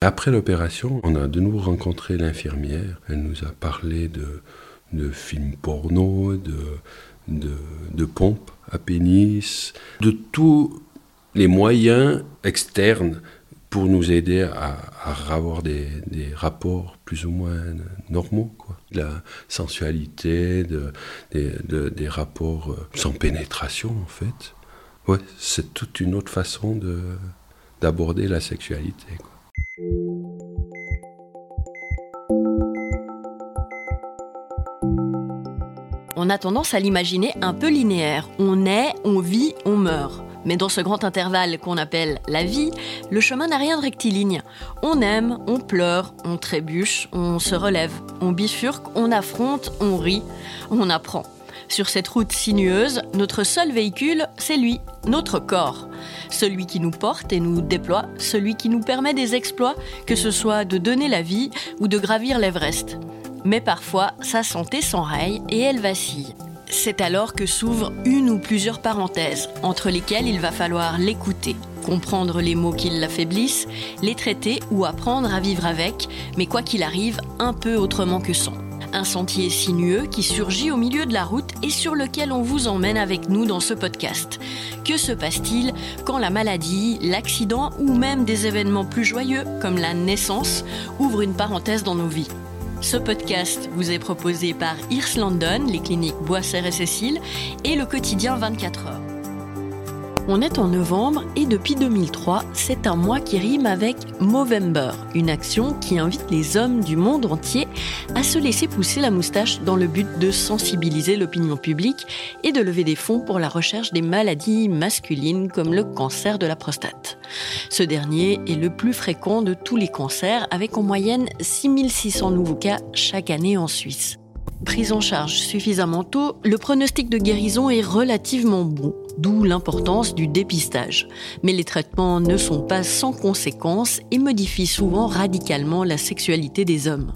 Après l'opération, on a de nouveau rencontré l'infirmière. Elle nous a parlé de films porno, de pompes à pénis, de tous les moyens externes pour nous aider à avoir des rapports plus ou moins normaux, quoi. De la sensualité, des rapports sans pénétration, en fait. Ouais, c'est toute une autre façon d'aborder la sexualité, quoi. On a tendance à l'imaginer un peu linéaire. On naît, on vit, on meurt. Mais dans ce grand intervalle qu'on appelle la vie, le chemin n'a rien de rectiligne. On aime, on pleure, on trébuche, on se relève, on bifurque, on affronte, on rit, on apprend. Sur cette route sinueuse, notre seul véhicule, c'est lui, notre corps. Celui qui nous porte et nous déploie, celui qui nous permet des exploits, que ce soit de donner la vie ou de gravir l'Everest. Mais parfois, sa santé s'enraye et elle vacille. C'est alors que s'ouvrent une ou plusieurs parenthèses, entre lesquelles il va falloir l'écouter, comprendre les mots qui l'affaiblissent, les traiter ou apprendre à vivre avec, mais quoi qu'il arrive, un peu autrement que sans. Un sentier sinueux qui surgit au milieu de la route et sur lequel on vous emmène avec nous dans ce podcast. Que se passe-t-il quand la maladie, l'accident ou même des événements plus joyeux, comme la naissance, ouvrent une parenthèse dans nos vies ? Ce podcast vous est proposé par Hirslanden, les cliniques Bois-Cerf et Cecil et le quotidien 24h. On est en novembre et depuis 2003, c'est un mois qui rime avec Movember, une action qui invite les hommes du monde entier à se laisser pousser la moustache dans le but de sensibiliser l'opinion publique et de lever des fonds pour la recherche des maladies masculines comme le cancer de la prostate. Ce dernier est le plus fréquent de tous les cancers avec en moyenne 6600 nouveaux cas chaque année en Suisse. Prise en charge suffisamment tôt, le pronostic de guérison est relativement bon, d'où l'importance du dépistage. Mais les traitements ne sont pas sans conséquences et modifient souvent radicalement la sexualité des hommes.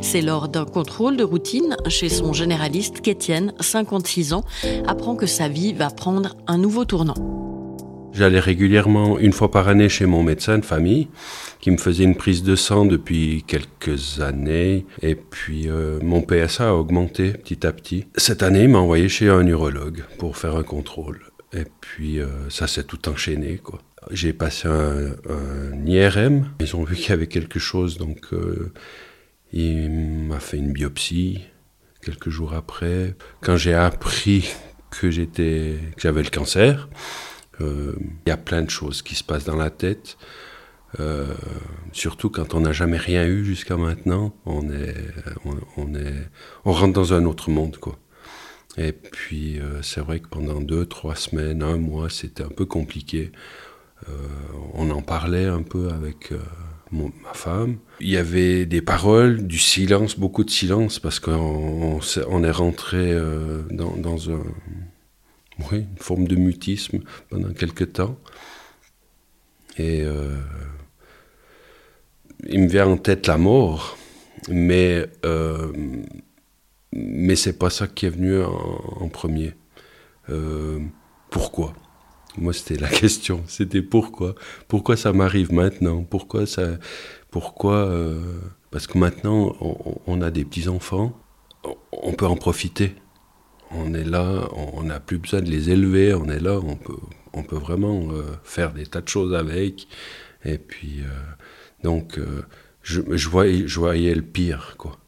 C'est lors d'un contrôle de routine chez son généraliste qu'Étienne, 56 ans, apprend que sa vie va prendre un nouveau tournant. J'allais régulièrement, une fois par année, chez mon médecin de famille, qui me faisait une prise de sang depuis quelques années. Et puis, mon PSA a augmenté petit à petit. Cette année, il m'a envoyé chez un urologue pour faire un contrôle. Et puis, ça s'est tout enchaîné, quoi. J'ai passé un IRM. Ils ont vu qu'il y avait quelque chose, donc il m'a fait une biopsie quelques jours après. Quand j'ai appris que j'avais le cancer, y a plein de choses qui se passent dans la tête, surtout quand on n'a jamais rien eu jusqu'à maintenant, on rentre dans un autre monde, quoi. Et puis c'est vrai que pendant 2-3 semaines, un mois, c'était un peu compliqué. On en parlait un peu avec ma femme. Il y avait des paroles, du silence, beaucoup de silence, parce qu'on est rentré dans un... Oui, une forme de mutisme pendant quelques temps. Et il me vient en tête la mort, mais c'est pas ça qui est venu en premier. Pourquoi ? Moi, c'était la question. C'était pourquoi ? Pourquoi ça m'arrive maintenant ? Parce que maintenant, on a des petits-enfants, on peut en profiter. On est là, on n'a plus besoin de les élever, on est là, on peut vraiment faire des tas de choses avec. Et puis, je voyais le pire, quoi.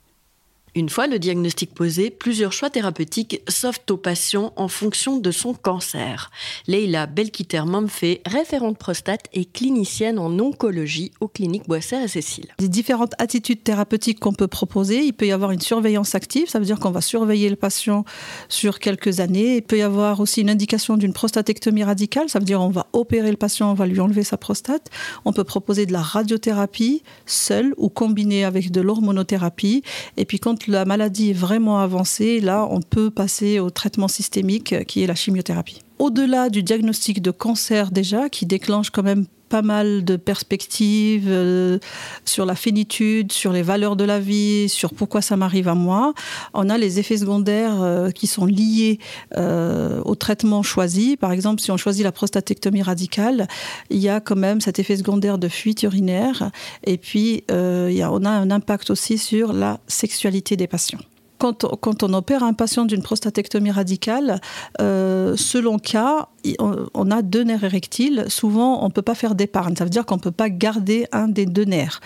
Une fois le diagnostic posé, plusieurs choix thérapeutiques s'offrent aux patients en fonction de son cancer. Leila Belkhiter-Manfé, référente prostate et clinicienne en oncologie aux cliniques Bois-Cerf et Cécil. Les différentes attitudes thérapeutiques qu'on peut proposer, il peut y avoir une surveillance active, ça veut dire qu'on va surveiller le patient sur quelques années. Il peut y avoir aussi une indication d'une prostatectomie radicale, ça veut dire on va opérer le patient, on va lui enlever sa prostate. On peut proposer de la radiothérapie seule ou combinée avec de l'hormonothérapie. Et puis quand la maladie est vraiment avancée, là, on peut passer au traitement systémique qui est la chimiothérapie. au-delà du diagnostic de cancer déjà, qui déclenche quand même pas mal de perspectives sur la finitude, sur les valeurs de la vie, sur pourquoi ça m'arrive à moi. On a les effets secondaires qui sont liés au traitement choisi. Par exemple, si on choisit la prostatectomie radicale, il y a quand même cet effet secondaire de fuite urinaire. Et puis, on a un impact aussi sur la sexualité des patients. Quand on opère un patient d'une prostatectomie radicale, selon cas, on a deux nerfs érectiles. Souvent, on ne peut pas faire d'épargne. Ça veut dire qu'on ne peut pas garder un des deux nerfs.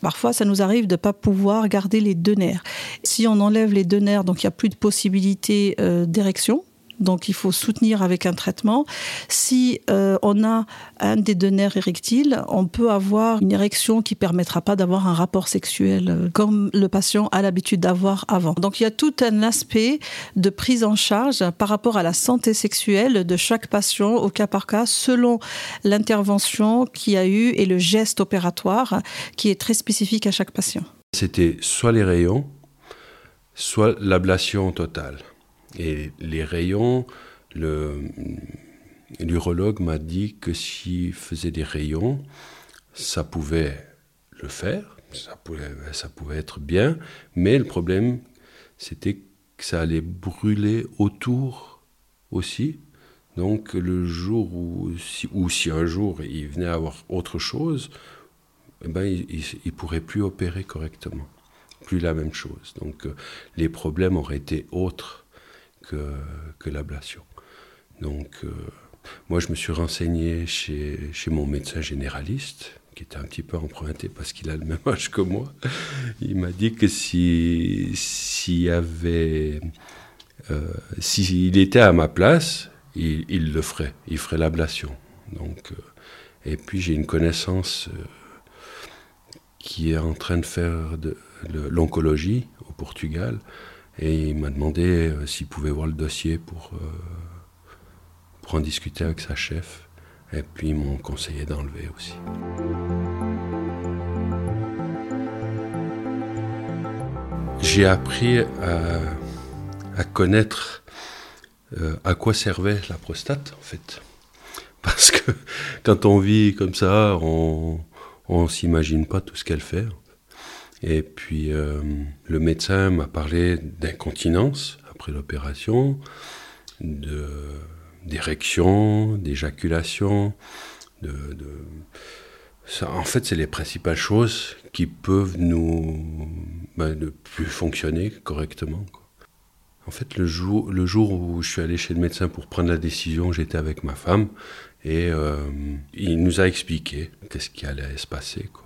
Parfois, ça nous arrive de ne pas pouvoir garder les deux nerfs. Si on enlève les deux nerfs, donc il n'y a plus de possibilité d'érection. Donc, il faut soutenir avec un traitement. Si on a un des deux nerfs érectiles, on peut avoir une érection qui ne permettra pas d'avoir un rapport sexuel comme le patient a l'habitude d'avoir avant. Donc, il y a tout un aspect de prise en charge par rapport à la santé sexuelle de chaque patient au cas par cas, selon l'intervention qu'il y a eu et le geste opératoire qui est très spécifique à chaque patient. C'était soit les rayons, soit l'ablation totale. Et les rayons, l'urologue m'a dit que s'il faisait des rayons, ça pouvait le faire, ça pouvait être bien, mais le problème, c'était que ça allait brûler autour aussi. Donc le jour où si un jour il venait à avoir autre chose, eh ben, il ne pourrait plus opérer correctement, plus la même chose. Donc les problèmes auraient été autres que l'ablation. Donc, moi, je me suis renseigné chez mon médecin généraliste, qui était un petit peu emprunté parce qu'il a le même âge que moi. Il m'a dit que s'il était à ma place, il le ferait. Il ferait l'ablation. Donc, et puis, j'ai une connaissance qui est en train de faire l'oncologie au Portugal. Et il m'a demandé s'il pouvait voir le dossier pour en discuter avec sa chef. Et puis, ils m'ont conseillé d'enlever aussi. J'ai appris à connaître à quoi servait la prostate, en fait. Parce que quand on vit comme ça, on s'imagine pas tout ce qu'elle fait. Et puis, le médecin m'a parlé d'incontinence après l'opération, d'érection, d'éjaculation. Ça, en fait, c'est les principales choses qui peuvent nous... ne plus fonctionner correctement, quoi. En fait, le jour où je suis allé chez le médecin pour prendre la décision, j'étais avec ma femme et il nous a expliqué qu'est-ce qui allait se passer, quoi.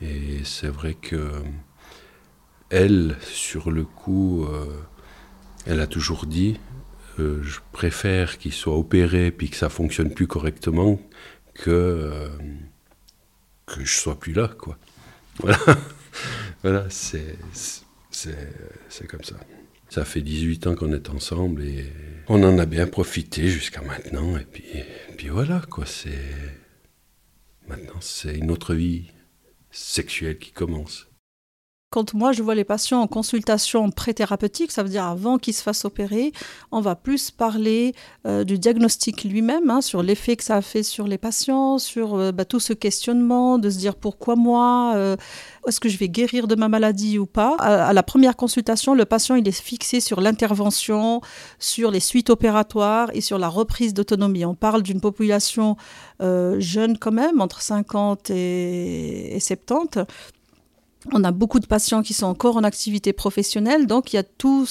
Et c'est vrai que elle, sur le coup, elle a toujours dit je préfère qu'il soit opéré puis que ça fonctionne plus correctement que je sois plus là, quoi. Voilà, voilà, c'est comme ça. Ça fait 18 ans qu'on est ensemble et on en a bien profité jusqu'à maintenant. Et puis voilà, quoi. Maintenant, c'est une autre vie sexuelle qui commence. Quand moi je vois les patients en consultation pré-thérapeutique, ça veut dire avant qu'ils se fassent opérer, on va plus parler du diagnostic lui-même, hein, sur l'effet que ça a fait sur les patients, sur tout ce questionnement, de se dire pourquoi moi, est-ce que je vais guérir de ma maladie ou pas. À la première consultation, le patient il est fixé sur l'intervention, sur les suites opératoires et sur la reprise d'autonomie. On parle d'une population jeune quand même, entre 50 et 70. On a beaucoup de patients qui sont encore en activité professionnelle, donc il y a toute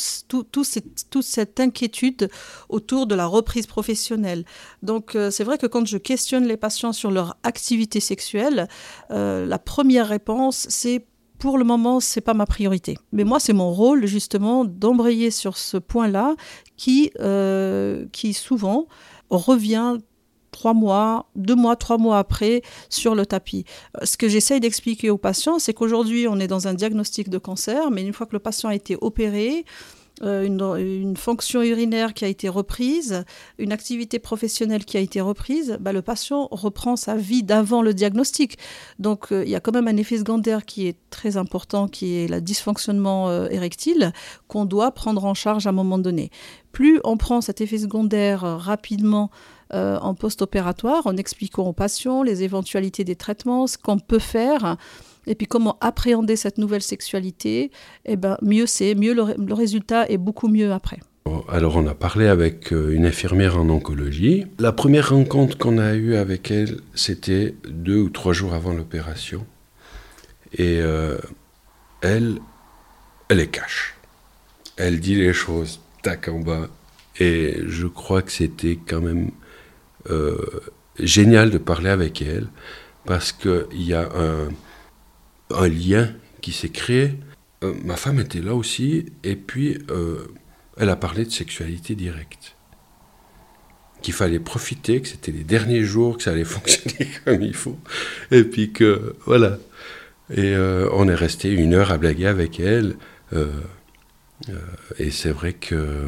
cette inquiétude autour de la reprise professionnelle. Donc c'est vrai que quand je questionne les patients sur leur activité sexuelle, la première réponse c'est: pour le moment, ce n'est pas ma priorité. Mais moi, c'est mon rôle, justement, d'embrayer sur ce point-là qui souvent revient 3 mois, 2 mois, 3 mois après, sur le tapis. Ce que j'essaye d'expliquer aux patients, c'est qu'aujourd'hui, on est dans un diagnostic de cancer, mais une fois que le patient a été opéré, une fonction urinaire qui a été reprise, une activité professionnelle qui a été reprise, bah, le patient reprend sa vie d'avant le diagnostic. Donc, il y a quand même un effet secondaire qui est très important, qui est le dysfonctionnement érectile, qu'on doit prendre en charge à un moment donné. Plus on prend cet effet secondaire rapidement en post-opératoire, en expliquant aux patients les éventualités des traitements, ce qu'on peut faire, et puis comment appréhender cette nouvelle sexualité, eh ben, mieux c'est, mieux le résultat est beaucoup mieux après. Alors on a parlé avec une infirmière en oncologie. La première rencontre qu'on a eue avec elle, c'était 2 ou 3 jours avant l'opération. Et elle est cash. Elle dit les choses, tac en bas. Et je crois que c'était quand même génial de parler avec elle, parce qu'il y a un lien qui s'est créé. Ma femme était là aussi, et puis elle a parlé de sexualité directe. Qu'il fallait profiter, que c'était les derniers jours, que ça allait fonctionner comme il faut. Et puis que, voilà. Et on est resté 1 heure à blaguer avec elle. Et c'est vrai que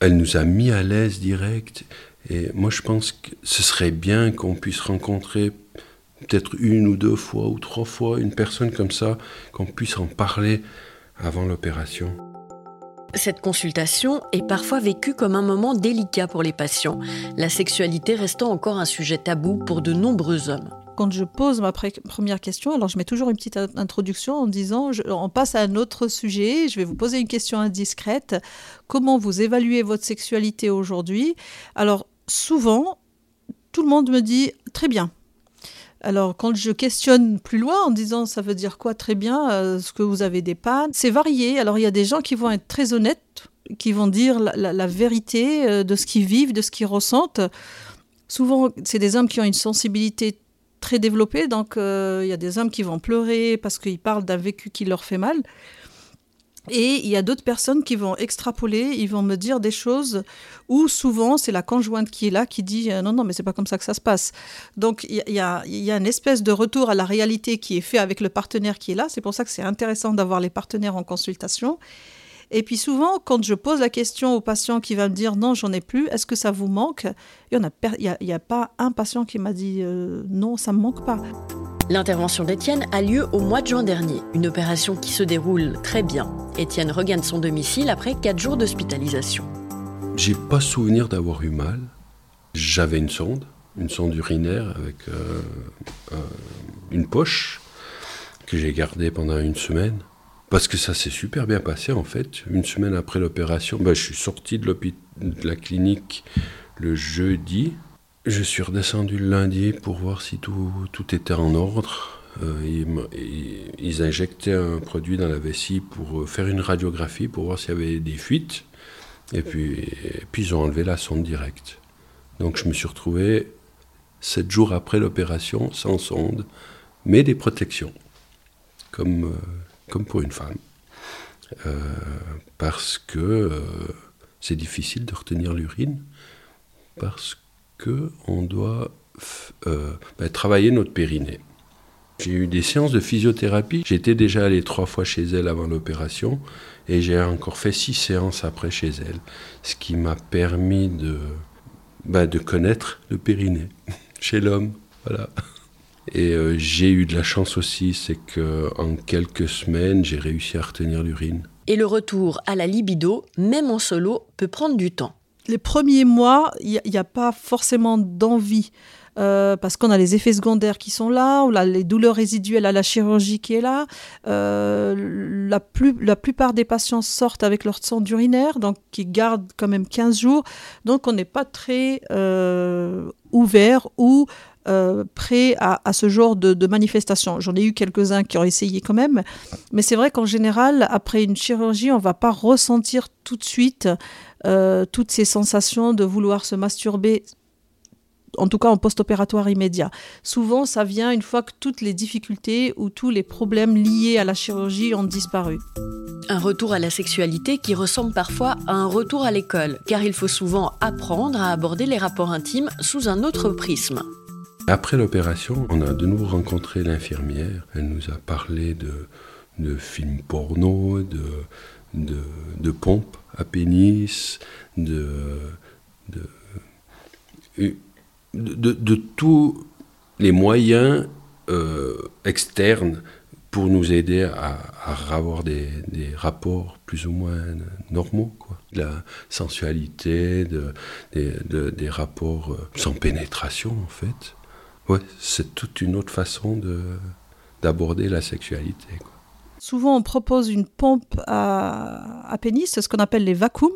elle nous a mis à l'aise direct. Et moi, je pense que ce serait bien qu'on puisse rencontrer peut-être 1 ou 2 fois ou 3 fois une personne comme ça, qu'on puisse en parler avant l'opération. Cette consultation est parfois vécue comme un moment délicat pour les patients, la sexualité restant encore un sujet tabou pour de nombreux hommes. Quand je pose ma première question, alors je mets toujours une petite introduction en disant « on passe à un autre sujet, je vais vous poser une question indiscrète. Comment vous évaluez votre sexualité aujourd'hui ?» Alors souvent, tout le monde me dit « très bien ». Alors, quand je questionne plus loin en disant « ça veut dire quoi très bien Est-ce que vous avez des pannes ?» C'est varié. Alors, il y a des gens qui vont être très honnêtes, qui vont dire la vérité de ce qu'ils vivent, de ce qu'ils ressentent. Souvent, c'est des hommes qui ont une sensibilité très développée. Donc, il y a des hommes qui vont pleurer parce qu'ils parlent d'un vécu qui leur fait mal. Et il y a d'autres personnes qui vont extrapoler, ils vont me dire des choses où souvent c'est la conjointe qui est là qui dit « non, mais c'est pas comme ça que ça se passe ». Donc il y a une espèce de retour à la réalité qui est fait avec le partenaire qui est là. C'est pour ça que c'est intéressant d'avoir les partenaires en consultation. Et puis souvent, quand je pose la question au patient qui va me dire « non, j'en ai plus, est-ce que ça vous manque ?» Il n'y a pas un patient qui m'a dit « non, ça me manque pas ». L'intervention d'Étienne a lieu au mois de juin dernier, une opération qui se déroule très bien. Étienne regagne son domicile après 4 jours d'hospitalisation. J'ai pas souvenir d'avoir eu mal. J'avais une sonde urinaire avec une poche que j'ai gardée pendant 1 semaine. Parce que ça s'est super bien passé en fait. 1 semaine après l'opération, je suis sorti de la clinique le jeudi. Je suis redescendu le lundi pour voir si tout était en ordre. Ils injectaient un produit dans la vessie pour faire une radiographie, pour voir s'il y avait des fuites. Et puis ils ont enlevé la sonde directe. Donc je me suis retrouvé 7 jours après l'opération, sans sonde, mais des protections, comme pour une femme. Parce que c'est difficile de retenir l'urine, parce qu'on doit travailler notre périnée. J'ai eu des séances de physiothérapie. J'étais déjà allé 3 fois chez elle avant l'opération et j'ai encore fait 6 séances après chez elle, ce qui m'a permis de connaître le périnée chez l'homme. Voilà. Et j'ai eu de la chance aussi, c'est qu'en quelques semaines, j'ai réussi à retenir l'urine. Et le retour à la libido, même en solo, peut prendre du temps. Les premiers mois, il n'y a pas forcément d'envie, parce qu'on a les effets secondaires qui sont là, on a les douleurs résiduelles à la chirurgie qui est là. La plupart des patients sortent avec leur sonde urinaire, donc qui gardent quand même 15 jours. Donc on n'est pas très ouvert ou prêt à ce genre de manifestations. J'en ai eu quelques-uns qui ont essayé quand même, mais c'est vrai qu'en général, après une chirurgie, on ne va pas ressentir tout de suite toutes ces sensations de vouloir se masturber, en tout cas en post-opératoire immédiat. Souvent, ça vient une fois que toutes les difficultés ou tous les problèmes liés à la chirurgie ont disparu. Un retour à la sexualité qui ressemble parfois à un retour à l'école, car il faut souvent apprendre à aborder les rapports intimes sous un autre prisme. Après l'opération, on a de nouveau rencontré l'infirmière. Elle nous a parlé de films porno, de pompe à pénis, de tous les moyens externes pour nous aider à avoir des rapports plus ou moins normaux, quoi. La sensualité, des rapports sans pénétration, en fait. Ouais, c'est toute une autre façon d'aborder la sexualité, quoi. Souvent, on propose une pompe à pénis, c'est ce qu'on appelle les vacuums.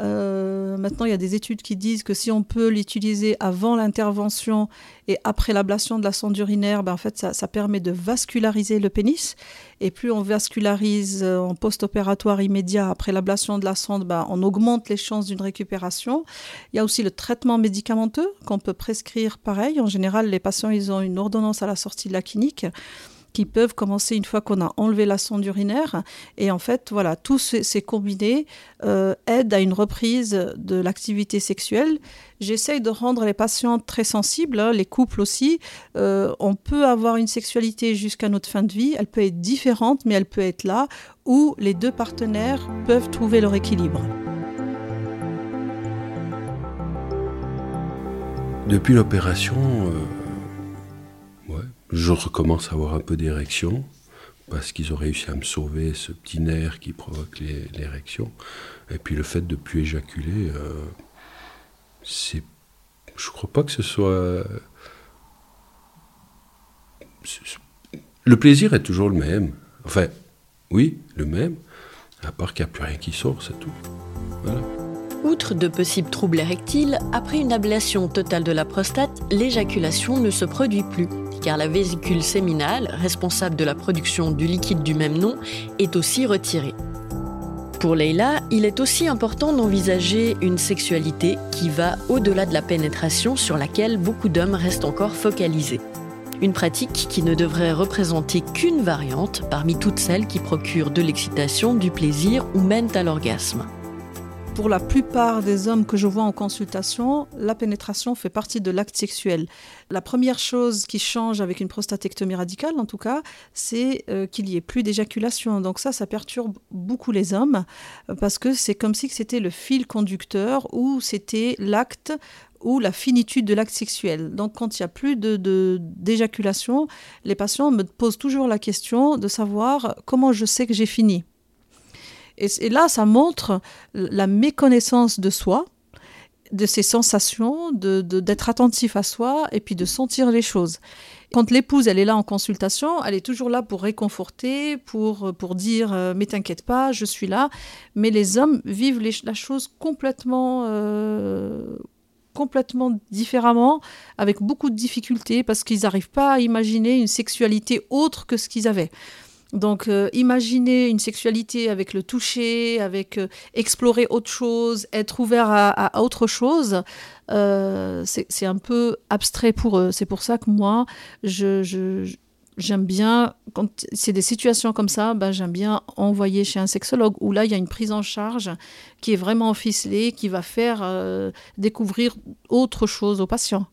Maintenant, il y a des études qui disent que si on peut l'utiliser avant l'intervention et après l'ablation de la sonde urinaire, ben en fait, ça permet de vasculariser le pénis. Et plus on vascularise en post-opératoire immédiat après l'ablation de la sonde, ben on augmente les chances d'une récupération. Il y a aussi le traitement médicamenteux qu'on peut prescrire pareil. En général, les patients, ils ont une ordonnance à la sortie de la clinique, qui peuvent commencer une fois qu'on a enlevé la sonde urinaire. Et en fait, voilà, tous ces combinés aident à une reprise de l'activité sexuelle. J'essaye de rendre les patients très sensibles, hein, les couples aussi. On peut avoir une sexualité jusqu'à notre fin de vie. Elle peut être différente, mais elle peut être là, où les deux partenaires peuvent trouver leur équilibre. Depuis l'opération... Je recommence à avoir un peu d'érection, parce qu'ils ont réussi à me sauver ce petit nerf qui provoque l'érection. Et puis le fait de ne plus éjaculer, je ne crois pas que ce soit... Le plaisir est toujours le même. Enfin, oui, le même, à part qu'il n'y a plus rien qui sort, c'est tout. Voilà. Outre de possibles troubles érectiles, après une ablation totale de la prostate, l'éjaculation ne se produit plus, car la vésicule séminale, responsable de la production du liquide du même nom, est aussi retirée. Pour Leila, il est aussi important d'envisager une sexualité qui va au-delà de la pénétration sur laquelle beaucoup d'hommes restent encore focalisés. Une pratique qui ne devrait représenter qu'une variante parmi toutes celles qui procurent de l'excitation, du plaisir ou mènent à l'orgasme. Pour la plupart des hommes que je vois en consultation, la pénétration fait partie de l'acte sexuel. La première chose qui change avec une prostatectomie radicale, en tout cas, c'est qu'il n'y ait plus d'éjaculation. Donc ça perturbe beaucoup les hommes, parce que c'est comme si c'était le fil conducteur, ou c'était l'acte, ou la finitude de l'acte sexuel. Donc quand il n'y a plus d'éjaculation, les patients me posent toujours la question de savoir comment je sais que j'ai fini. Et là, ça montre la méconnaissance de soi, de ses sensations, d'être attentif à soi et puis de sentir les choses. Quand l'épouse, elle est là en consultation, elle est toujours là pour réconforter, pour dire « mais t'inquiète pas, je suis là ». Mais les hommes vivent la chose complètement différemment, avec beaucoup de difficultés, parce qu'ils n'arrivent pas à imaginer une sexualité autre que ce qu'ils avaient. Donc, imaginer une sexualité avec le toucher, avec explorer autre chose, être ouvert à autre chose, c'est un peu abstrait pour eux. C'est pour ça que moi, j'aime bien, quand c'est des situations comme ça, j'aime bien envoyer chez un sexologue, où là, il y a une prise en charge qui est vraiment ficelée, qui va faire découvrir autre chose aux patients.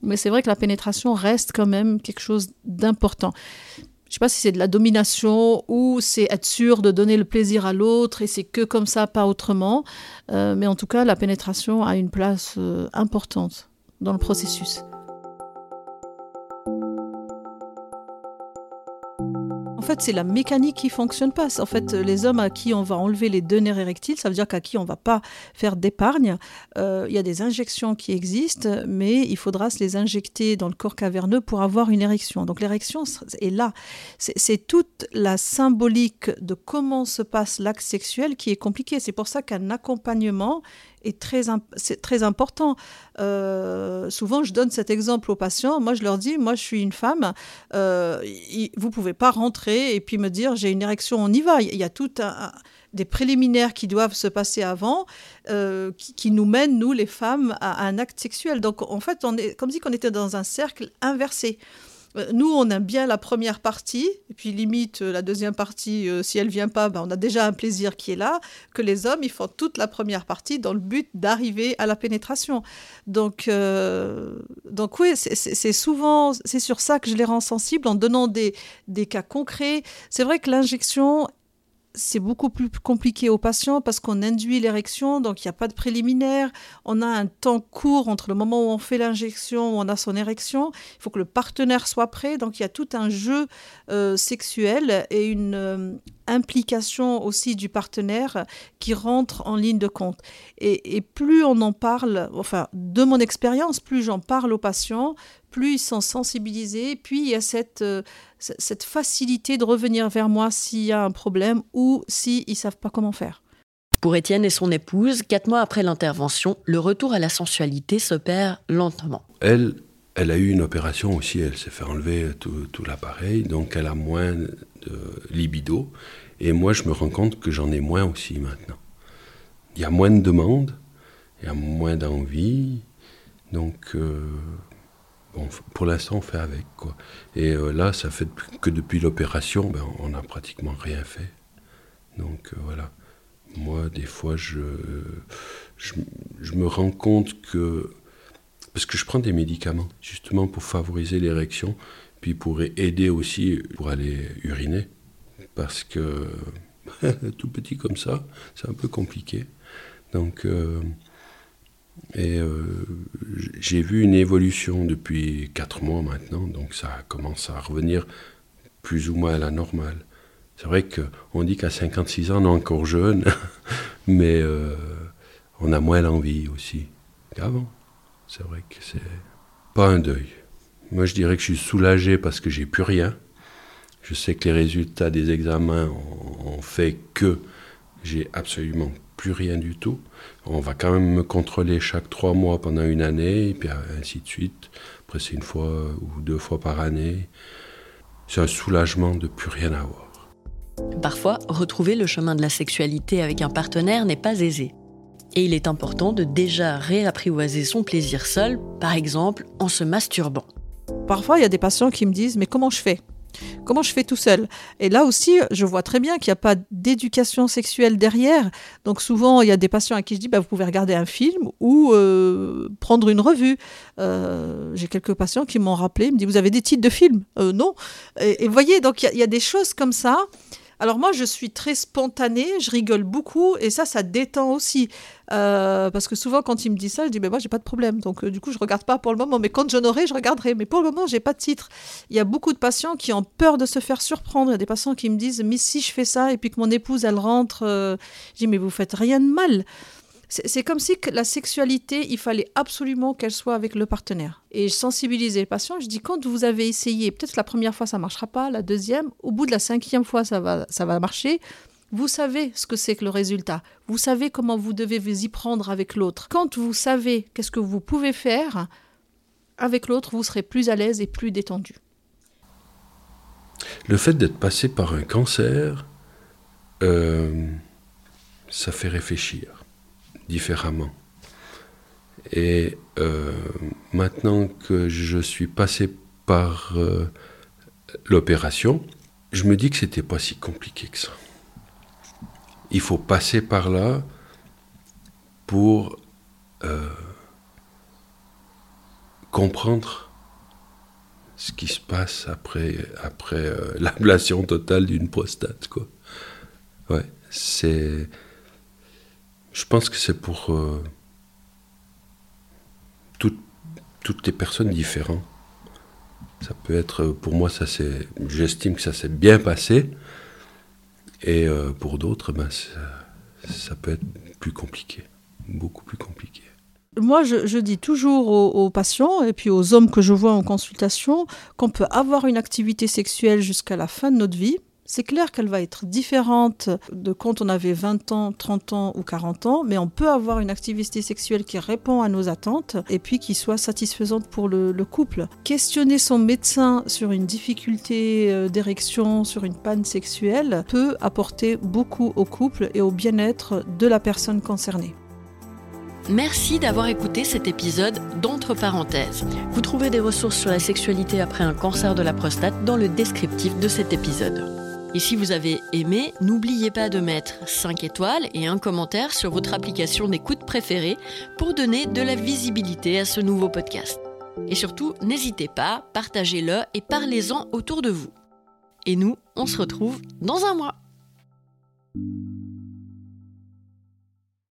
Mais c'est vrai que la pénétration reste quand même quelque chose d'important. Je ne sais pas si c'est de la domination ou c'est être sûr de donner le plaisir à l'autre et c'est que comme ça, pas autrement. Mais en tout cas, la pénétration a une place importante dans le processus. En fait, c'est la mécanique qui ne fonctionne pas. En fait, les hommes à qui on va enlever les deux nerfs érectiles, ça veut dire qu'à qui on ne va pas faire d'épargne. Il y a des injections qui existent, mais il faudra se les injecter dans le corps caverneux pour avoir une érection. Donc l'érection est là. C'est toute la symbolique de comment se passe l'acte sexuel qui est compliquée. C'est pour ça qu'un accompagnement est très important. Souvent, je donne cet exemple aux patients. Moi, je leur dis, moi, je suis une femme. Vous ne pouvez pas rentrer et puis me dire, j'ai une érection, on y va. Il y a tout des préliminaires qui doivent se passer avant, qui nous mènent, nous, les femmes, à un acte sexuel. Donc, en fait, on est comme si on était dans un cercle inversé. Nous, on aime bien la première partie, et puis limite, la deuxième partie, si elle ne vient pas, on a déjà un plaisir qui est là, que les hommes, ils font toute la première partie dans le but d'arriver à la pénétration. Donc oui, c'est sur ça que je les rends sensibles, en donnant des cas concrets. C'est vrai que l'injection c'est beaucoup plus compliqué aux patients parce qu'on induit l'érection, donc il n'y a pas de préliminaire. On a un temps court entre le moment où on fait l'injection, où on a son érection. Il faut que le partenaire soit prêt. Donc il y a tout un jeu sexuel et une implication aussi du partenaire qui rentre en ligne de compte. Et plus on en parle, enfin de mon expérience, plus j'en parle aux patients, plus ils sont sensibilisés, puis il y a cette facilité de revenir vers moi s'il y a un problème ou s'ils ne savent pas comment faire. Pour Étienne et son épouse, 4 mois après l'intervention, le retour à la sensualité s'opère lentement. Elle a eu une opération aussi, elle s'est fait enlever tout l'appareil, donc elle a moins de libido. Et moi, je me rends compte que j'en ai moins aussi maintenant. Il y a moins de demandes, il y a moins d'envie, donc... Bon, pour l'instant, on fait avec, quoi. Et là, ça fait que depuis l'opération, on n'a pratiquement rien fait. Donc, voilà. Moi, des fois, je me rends compte que... Parce que je prends des médicaments, justement, pour favoriser l'érection, puis pour aider aussi pour aller uriner. Parce que, tout petit comme ça, c'est un peu compliqué. Donc... Et j'ai vu une évolution depuis 4 mois maintenant, donc ça commence à revenir plus ou moins à la normale. C'est vrai qu'on dit qu'à 56 ans, on est encore jeune, mais on a moins l'envie aussi qu'avant. C'est vrai que c'est pas un deuil. Moi, je dirais que je suis soulagé parce que j'ai plus rien. Je sais que les résultats des examens ont fait que j'ai absolument plus rien du tout. On va quand même me contrôler chaque 3 mois pendant une année, et puis ainsi de suite. Après, c'est 1 fois ou 2 fois par année. C'est un soulagement de plus rien avoir. Parfois, retrouver le chemin de la sexualité avec un partenaire n'est pas aisé. Et il est important de déjà réapprivoiser son plaisir seul, par exemple en se masturbant. Parfois, il y a des patients qui me disent « mais comment je fais ? Comment je fais tout seul ?» Et là aussi, je vois très bien qu'il n'y a pas d'éducation sexuelle derrière. Donc souvent, il y a des patients à qui je dis, vous pouvez regarder un film ou prendre une revue. J'ai quelques patients qui m'ont rappelé, ils me disent, vous avez des titres de films ? Non. Et vous voyez, donc il y a des choses comme ça. Alors moi, je suis très spontanée, je rigole beaucoup et ça détend aussi. Parce que souvent, quand il me dit ça, je dis, moi, j'ai pas de problème. Donc, du coup, je regarde pas pour le moment. Mais quand j'en aurai, je regarderai. Mais pour le moment, j'ai pas de titre. Il y a beaucoup de patients qui ont peur de se faire surprendre. Il y a des patients qui me disent, mais si je fais ça et puis que mon épouse, elle rentre, je dis, mais vous faites rien de mal. C'est comme si la sexualité, il fallait absolument qu'elle soit avec le partenaire. Et je sensibilisais les patients, je dis, quand vous avez essayé, peut-être la première fois ça ne marchera pas, la deuxième, au bout de la 5e fois ça va marcher, vous savez ce que c'est que le résultat, vous savez comment vous devez vous y prendre avec l'autre. Quand vous savez qu'est-ce que vous pouvez faire, avec l'autre vous serez plus à l'aise et plus détendu. Le fait d'être passé par un cancer, ça fait réfléchir différemment. Et maintenant que je suis passé par l'opération, je me dis que c'était pas si compliqué que ça. Il faut passer par là pour comprendre ce qui se passe après l'ablation totale d'une prostate, quoi. Ouais, c'est... Je pense que c'est pour toutes les personnes différentes. Ça peut être, pour moi, j'estime que ça s'est bien passé. Et pour d'autres, ça peut être plus compliqué, beaucoup plus compliqué. Moi, je dis toujours aux patients et puis aux hommes que je vois en consultation qu'on peut avoir une activité sexuelle jusqu'à la fin de notre vie. C'est clair qu'elle va être différente de quand on avait 20 ans, 30 ans ou 40 ans, mais on peut avoir une activité sexuelle qui répond à nos attentes et puis qui soit satisfaisante pour le couple. Questionner son médecin sur une difficulté d'érection, sur une panne sexuelle, peut apporter beaucoup au couple et au bien-être de la personne concernée. Merci d'avoir écouté cet épisode d'Entre parenthèses. Vous trouvez des ressources sur la sexualité après un cancer de la prostate dans le descriptif de cet épisode. Et si vous avez aimé, n'oubliez pas de mettre 5 étoiles et un commentaire sur votre application d'écoute préférée pour donner de la visibilité à ce nouveau podcast. Et surtout, n'hésitez pas, partagez-le et parlez-en autour de vous. Et nous, on se retrouve dans un mois.